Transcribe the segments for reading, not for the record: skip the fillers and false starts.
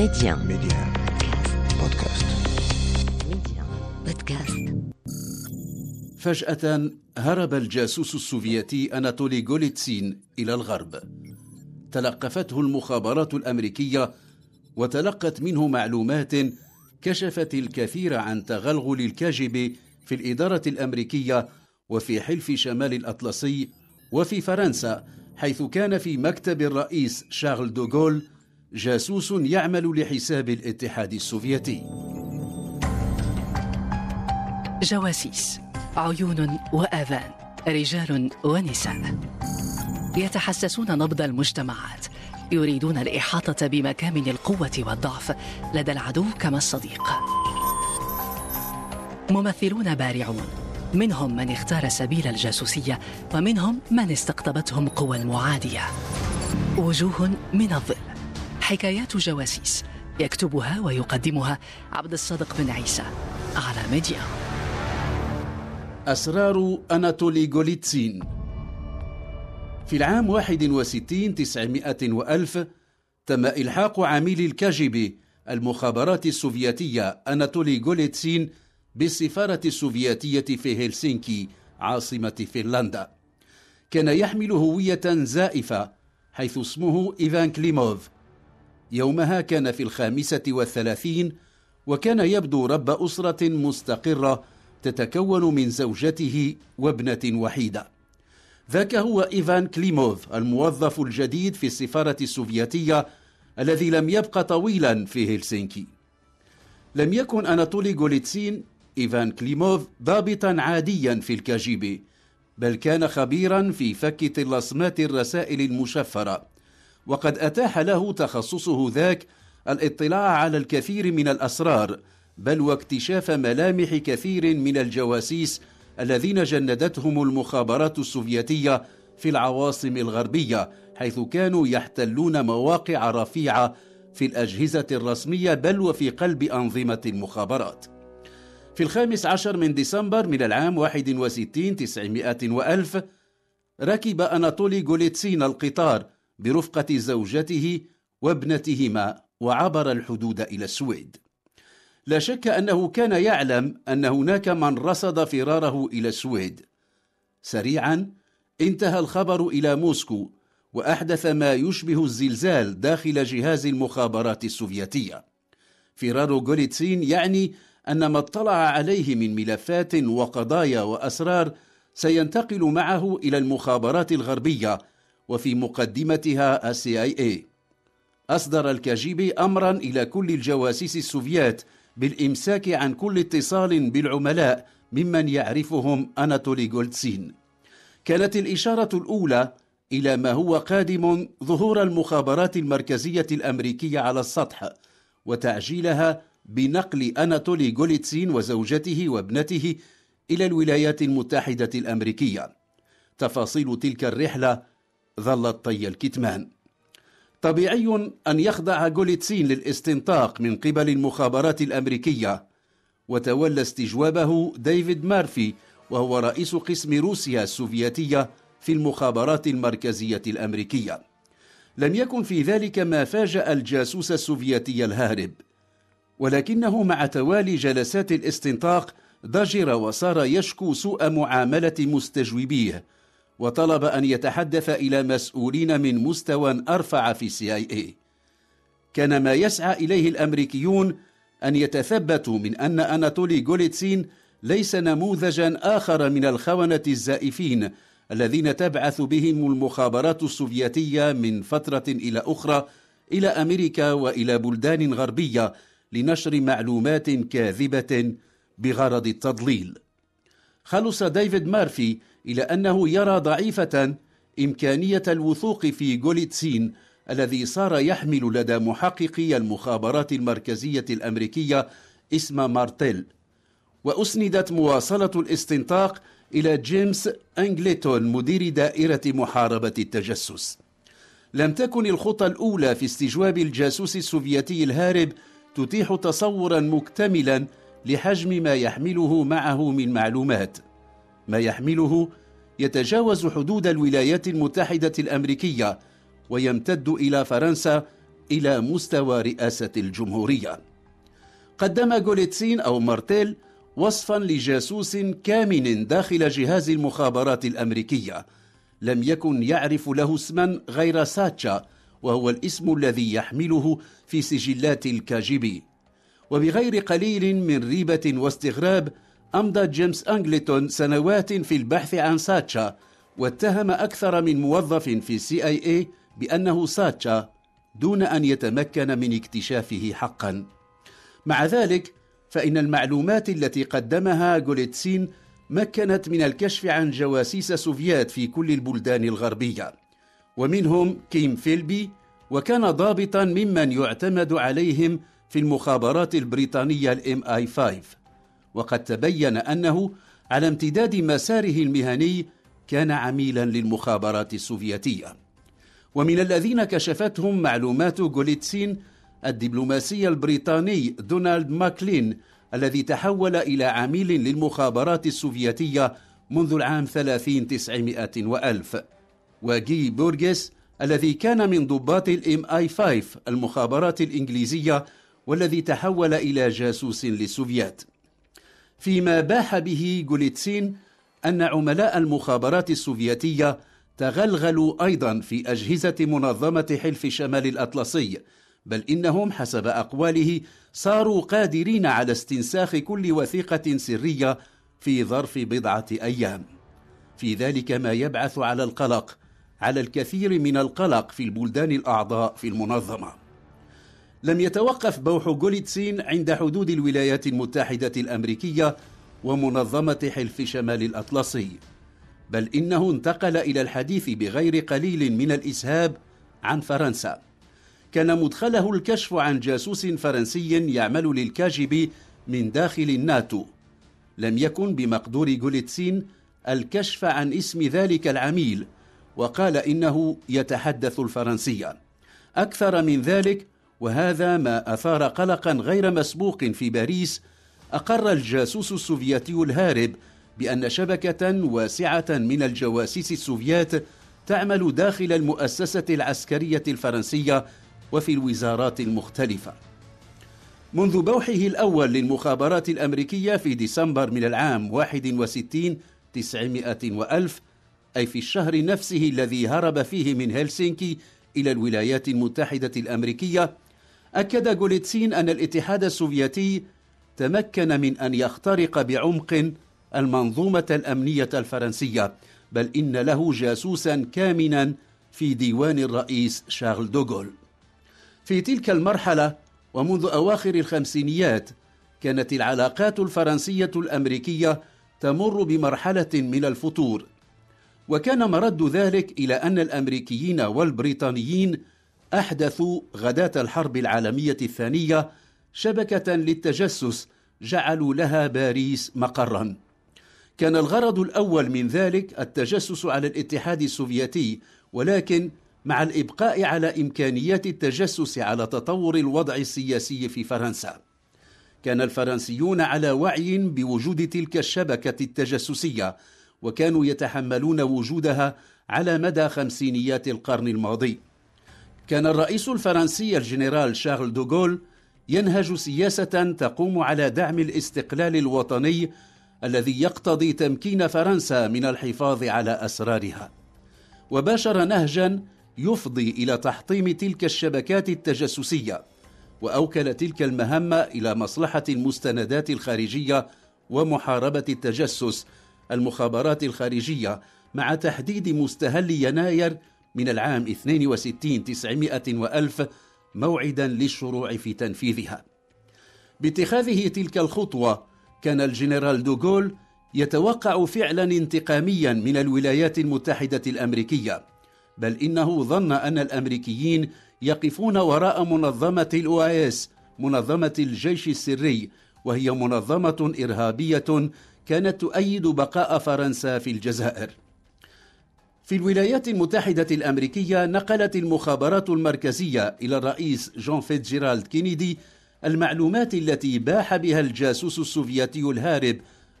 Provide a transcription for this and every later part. ميديان بودكاست. فجأة هرب الجاسوس السوفيتي أناتولي غوليتسين إلى الغرب. تلقفته المخابرات الأمريكية وتلقت منه معلومات كشفت الكثير عن تغلغل الكاجي بي في الإدارة الأمريكية وفي حلف شمال الأطلسي وفي فرنسا، حيث كان في مكتب الرئيس شارل دوغول جاسوس يعمل لحساب الاتحاد السوفيتي. جواسيس، عيون وآذان، رجال ونساء يتحسسون نبض المجتمعات، يريدون الإحاطة بمكامن القوة والضعف لدى العدو كما الصديق. ممثلون بارعون، منهم من اختار سبيل الجاسوسية ومنهم من استقطبتهم قوى المعادية. وجوه من الظل، حكايات جواسيس يكتبها ويقدمها عبد الصادق بن عيسى على ميديا. أسرار أناتولي غوليتسين. في العام 61 900 وألف تم إلحاق عميل الكاجي بي المخابرات السوفيتية أناتولي غوليتسين بالسفارة السوفيتية في هلسنكي عاصمة فنلندا. كان يحمل هوية زائفة حيث اسمه إيفان كليموف. يومها كان في 35 وكان يبدو رب أسرة مستقرة تتكون من زوجته وابنة وحيدة. ذاك هو إيفان كليموف الموظف الجديد في السفارة السوفيتية الذي لم يبقى طويلا في هلسنكي. لم يكن أناتولي غوليتسين إيفان كليموف ضابطا عاديا في الكاجي بي، بل كان خبيرا في فك طلسمات الرسائل المشفرة، وقد أتاح له تخصصه ذاك الاطلاع على الكثير من الأسرار، بل واكتشاف ملامح كثير من الجواسيس الذين جندتهم المخابرات السوفيتية في العواصم الغربية، حيث كانوا يحتلون مواقع رفيعة في الأجهزة الرسمية بل وفي قلب أنظمة المخابرات. في 15 ديسمبر من العام 61 900 وألف ركب أناتولي غوليتسين القطار برفقة زوجته وابنتهما وعبر الحدود إلى السويد. لا شك أنه كان يعلم أن هناك من رصد فراره إلى السويد. سريعا انتهى الخبر إلى موسكو وأحدث ما يشبه الزلزال داخل جهاز المخابرات السوفيتية. فرار غوليتسين يعني أن ما اطلع عليه من ملفات وقضايا وأسرار سينتقل معه إلى المخابرات الغربية وفي مقدمتها CIA. أصدر الكاجي بي أمرا إلى كل الجواسيس السوفيات بالإمساك عن كل اتصال بالعملاء ممن يعرفهم أناتولي غوليتسين. كانت الإشارة الأولى إلى ما هو قادم ظهور المخابرات المركزية الأمريكية على السطح وتعجيلها بنقل أناتولي غوليتسين وزوجته وابنته إلى الولايات المتحدة الأمريكية. تفاصيل تلك الرحلة ظلت طي الكتمان. طبيعي أن يخضع غوليتسين للاستنطاق من قبل المخابرات الأمريكية، وتولى استجوابه ديفيد مارفي وهو رئيس قسم روسيا السوفيتية في المخابرات المركزية الأمريكية. لم يكن في ذلك ما فاجأ الجاسوس السوفيتي الهارب، ولكنه مع توالي جلسات الاستنطاق ضجر وصار يشكو سوء معاملة مستجوبيه، وطلب أن يتحدث إلى مسؤولين من مستوى أرفع في CIA. كان ما يسعى إليه الأمريكيون أن يتثبتوا من أن أناتولي غوليتسين ليس نموذجا آخر من الخونة الزائفين الذين تبعث بهم المخابرات السوفيتية من فترة إلى أخرى إلى أمريكا وإلى بلدان غربية لنشر معلومات كاذبة بغرض التضليل. خلص ديفيد مارفي إلى أنه يرى ضعيفة إمكانية الوثوق في غوليتسين الذي صار يحمل لدى محققي المخابرات المركزية الأمريكية اسم مارتيل. وأسندت مواصلة الاستنطاق إلى جيمس أنجليتون مدير دائرة محاربة التجسس. لم تكن الخطة الأولى في استجواب الجاسوس السوفيتي الهارب تتيح تصورا مكتملا لحجم ما يحمله معه من معلومات. ما يحمله يتجاوز حدود الولايات المتحدة الأمريكية ويمتد إلى فرنسا إلى مستوى رئاسة الجمهورية. قدم غوليتسين أو مارتيل وصفا لجاسوس كامن داخل جهاز المخابرات الأمريكية لم يكن يعرف له اسما غير ساتشا، وهو الاسم الذي يحمله في سجلات الكاجي بي. وبغير قليل من ريبة واستغراب أمضى جيمس أنجليتون سنوات في البحث عن ساتشا، واتهم أكثر من موظف في CIA بأنه ساتشا دون أن يتمكن من اكتشافه حقا. مع ذلك فإن المعلومات التي قدمها غوليتسين مكنت من الكشف عن جواسيس سوفيات في كل البلدان الغربية، ومنهم كيم فيلبي، وكان ضابطا ممن يعتمد عليهم في المخابرات البريطانية MI5. وقد تبين أنه على امتداد مساره المهني كان عميلا للمخابرات السوفيتية. ومن الذين كشفتهم معلومات غوليتسين الدبلوماسي البريطاني دونالد ماكلين، الذي تحول إلى عميل للمخابرات السوفيتية منذ العام 1900 وجي بورغيس الذي كان من ضباط MI5 المخابرات الإنجليزية، والذي تحول إلى جاسوس للسوفيات. فيما باح به غوليتسين أن عملاء المخابرات السوفيتية تغلغلوا أيضا في أجهزة منظمة حلف شمال الأطلسي، بل إنهم حسب أقواله صاروا قادرين على استنساخ كل وثيقة سرية في ظرف بضعة أيام. في ذلك ما يبعث على القلق، على الكثير من القلق في البلدان الأعضاء في المنظمة. لم يتوقف بوح غوليتسين عند حدود الولايات المتحدة الأمريكية ومنظمة حلف شمال الأطلسي، بل إنه انتقل إلى الحديث بغير قليل من الإسهاب عن فرنسا. كان مدخله الكشف عن جاسوس فرنسي يعمل للكاجي بي من داخل الناتو. لم يكن بمقدور غوليتسين الكشف عن اسم ذلك العميل، وقال إنه يتحدث الفرنسية. أكثر من ذلك، وهذا ما أثار قلقا غير مسبوق في باريس، أقر الجاسوس السوفيتي الهارب بأن شبكة واسعة من الجواسيس السوفيات تعمل داخل المؤسسة العسكرية الفرنسية وفي الوزارات المختلفة. منذ بوحه الأول للمخابرات الأمريكية في ديسمبر من العام 61 900 أي في الشهر نفسه الذي هرب فيه من هلسنكي إلى الولايات المتحدة الأمريكية، أكد غوليتسين أن الاتحاد السوفيتي تمكن من أن يخترق بعمق المنظومة الأمنية الفرنسية، بل إن له جاسوسا كامنا في ديوان الرئيس شارل دوغول. في تلك المرحلة ومنذ أواخر 1950 كانت العلاقات الفرنسية الأمريكية تمر بمرحلة من الفتور، وكان مرد ذلك إلى أن الأمريكيين والبريطانيين أحدثوا غداة الحرب العالمية الثانية شبكة للتجسس جعلوا لها باريس مقرا. كان الغرض الأول من ذلك التجسس على الاتحاد السوفيتي، ولكن مع الإبقاء على إمكانيات التجسس على تطور الوضع السياسي في فرنسا. كان الفرنسيون على وعي بوجود تلك الشبكة التجسسية، وكانوا يتحملون وجودها على مدى 50 القرن الماضي. كان الرئيس الفرنسي الجنرال شارل دوغول ينهج سياسة تقوم على دعم الاستقلال الوطني الذي يقتضي تمكين فرنسا من الحفاظ على أسرارها، وباشر نهجا يفضي إلى تحطيم تلك الشبكات التجسسية، وأوكل تلك المهمة إلى مصلحة المستندات الخارجية ومحاربة التجسس المخابرات الخارجية مع تحديد مستهل يناير من العام 62 900 موعدا للشروع في تنفيذها. باتخاذه تلك الخطوة كان الجنرال دوغول يتوقع فعلا انتقاميا من الولايات المتحدة الأمريكية، بل إنه ظن أن الأمريكيين يقفون وراء منظمة الOIS منظمة الجيش السري، وهي منظمة إرهابية كانت تؤيد بقاء فرنسا في الجزائر. في الولايات المتحدة الأمريكية نقلت المخابرات المركزية إلى الرئيس جون فيت جيرالد كينيدي المعلومات التي باح بها الجاسوس السوفيتي الهارب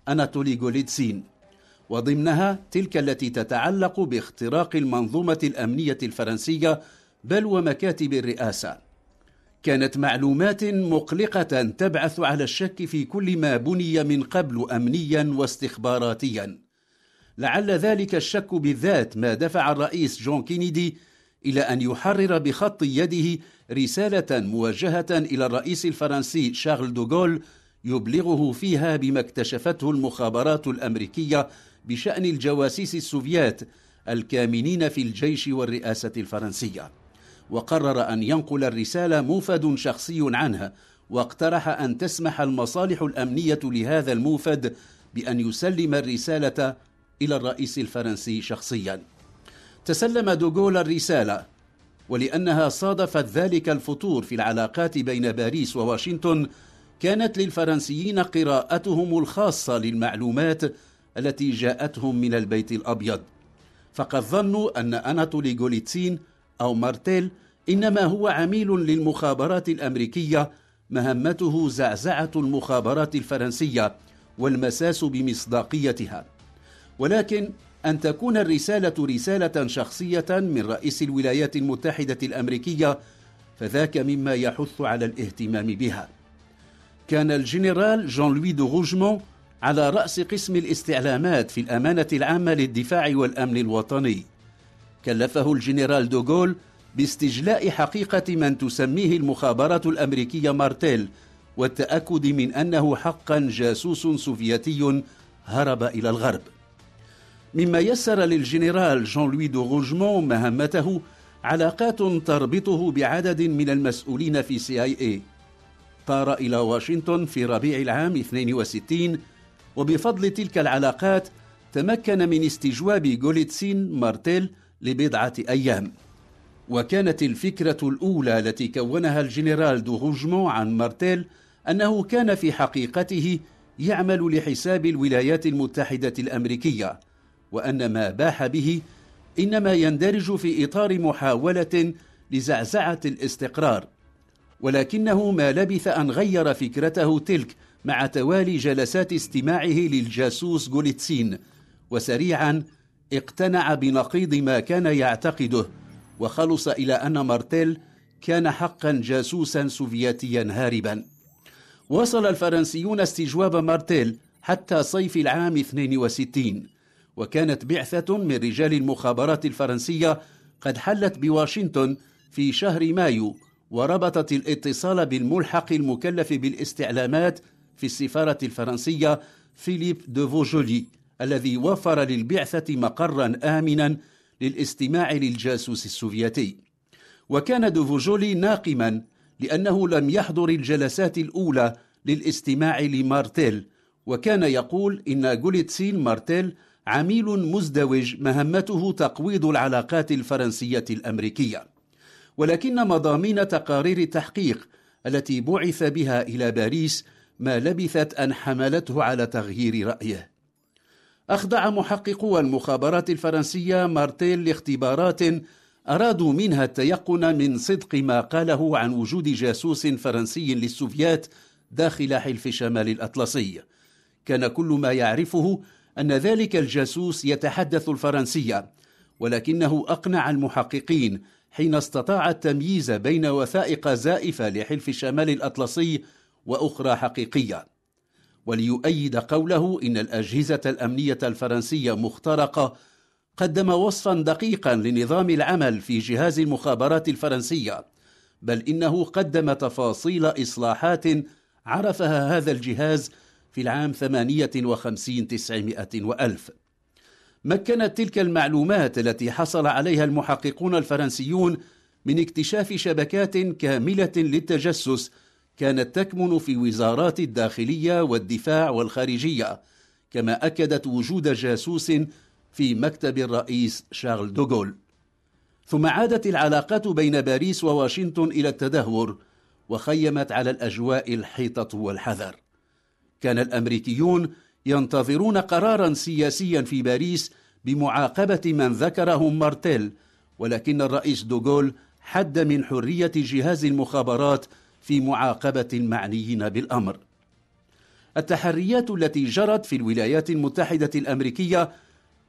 أناتولي غوليتسين، وضمنها تلك التي تتعلق باختراق المنظومة الأمنية الفرنسية بل ومكاتب الرئاسة. كانت معلومات مقلقة تبعث على الشك في كل ما بني من قبل أمنيا واستخباراتيا. لعل ذلك الشك بالذات ما دفع الرئيس جون كينيدي إلى أن يحرر بخط يده رسالة موجهة إلى الرئيس الفرنسي شارل دوغول يبلغه فيها بما اكتشفته المخابرات الأمريكية بشأن الجواسيس السوفيات الكامنين في الجيش والرئاسة الفرنسية، وقرر أن ينقل الرسالة موفد شخصي عنها، واقترح أن تسمح المصالح الأمنية لهذا الموفد بأن يسلم الرسالة إلى الرئيس الفرنسي شخصيا. تسلم دوغول الرسالة، ولأنها صادفت ذلك الفطور في العلاقات بين باريس وواشنطن، كانت للفرنسيين قراءتهم الخاصة للمعلومات التي جاءتهم من البيت الأبيض، فقد ظنوا أن أناتولي غوليتسين أو مارتيل إنما هو عميل للمخابرات الأمريكية مهمته زعزعة المخابرات الفرنسية والمساس بمصداقيتها. ولكن أن تكون الرسالة رسالة شخصية من رئيس الولايات المتحدة الأمريكية فذاك مما يحث على الاهتمام بها. كان الجنرال جان لوي دو روجمون على رأس قسم الاستعلامات في الأمانة العامة للدفاع والأمن الوطني، كلفه الجنرال دوغول باستجلاء حقيقة من تسميه المخابرات الأمريكية مارتيل، والتأكد من أنه حقا جاسوس سوفيتي هرب إلى الغرب، مما يسر للجنرال جان لوي دو روجمون مهمته علاقات تربطه بعدد من المسؤولين في CIA. طار إلى واشنطن في ربيع العام 62، وبفضل تلك العلاقات تمكن من استجواب غوليتسين مارتيل لبضعة أيام. وكانت الفكرة الأولى التي كونها الجنرال دو روجمون عن مارتيل أنه كان في حقيقته يعمل لحساب الولايات المتحدة الأمريكية، وأن ما باح به إنما يندرج في إطار محاولة لزعزعة الاستقرار، ولكنه ما لبث أن غير فكرته تلك مع توالي جلسات استماعه للجاسوس غوليتسين، وسريعا اقتنع بنقيض ما كان يعتقده، وخلص إلى أن مارتيل كان حقا جاسوسا سوفيتيا هاربا. وصل الفرنسيون استجواب مارتيل حتى صيف العام 62، وكانت بعثة من رجال المخابرات الفرنسية قد حلت بواشنطن في شهر مايو، وربطت الاتصال بالملحق المكلف بالاستعلامات في السفارة الفرنسية فيليب دوفوجولي، الذي وفر للبعثة مقرا آمنا للاستماع للجاسوس السوفيتي. وكان دوفوجولي ناقما لأنه لم يحضر الجلسات الأولى للاستماع لمارتيل، وكان يقول إن غوليتسين مارتيل عميل مزدوج مهمته تقويض العلاقات الفرنسية الأمريكية. ولكن مضامين تقارير التحقيق التي بعث بها إلى باريس ما لبثت أن حملته على تغيير رأيه. أخضع محققو المخابرات الفرنسية مارتيل لاختبارات أرادوا منها التيقن من صدق ما قاله عن وجود جاسوس فرنسي للسوفيات داخل حلف شمال الأطلسي. كان كل ما يعرفه أن ذلك الجاسوس يتحدث الفرنسية، ولكنه أقنع المحققين حين استطاع التمييز بين وثائق زائفة لحلف شمال الأطلسي وأخرى حقيقية. وليؤيد قوله إن الأجهزة الأمنية الفرنسية مخترقة، قدم وصفا دقيقا لنظام العمل في جهاز المخابرات الفرنسية، بل إنه قدم تفاصيل إصلاحات عرفها هذا الجهاز في العام 58 900 وألف. مكنت تلك المعلومات التي حصل عليها المحققون الفرنسيون من اكتشاف شبكات كاملة للتجسس كانت تكمن في وزارات الداخلية والدفاع والخارجية، كما أكدت وجود جاسوس في مكتب الرئيس شارل دوغول. ثم عادت العلاقات بين باريس وواشنطن إلى التدهور، وخيمت على الأجواء الحيطة والحذر. كان الأمريكيون ينتظرون قرارا سياسيا في باريس بمعاقبة من ذكرهم مارتيل، ولكن الرئيس دوغول حد من حرية جهاز المخابرات في معاقبة المعنيين بالأمر. التحريات التي جرت في الولايات المتحدة الأمريكية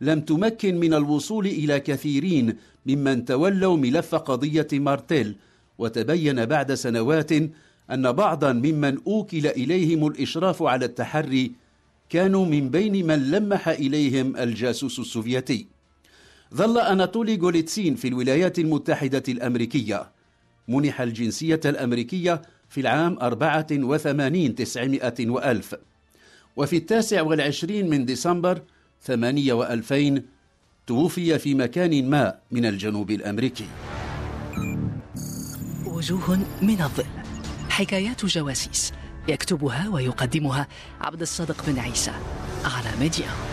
لم تمكن من الوصول إلى كثيرين ممن تولوا ملف قضية مارتيل، وتبين بعد سنوات أن بعضا ممن أوكل إليهم الإشراف على التحري كانوا من بين من لمح إليهم الجاسوس السوفيتي. ظل أناتولي غوليتسين في الولايات المتحدة الأمريكية، منح الجنسية الأمريكية في العام 1984، وفي 29 من ديسمبر 2000 توفي في مكان ما من الجنوب الأمريكي. وجوه من الظل، حكايات جواسيس، يكتبها ويقدمها عبد الصادق بن عيسى على ميديا.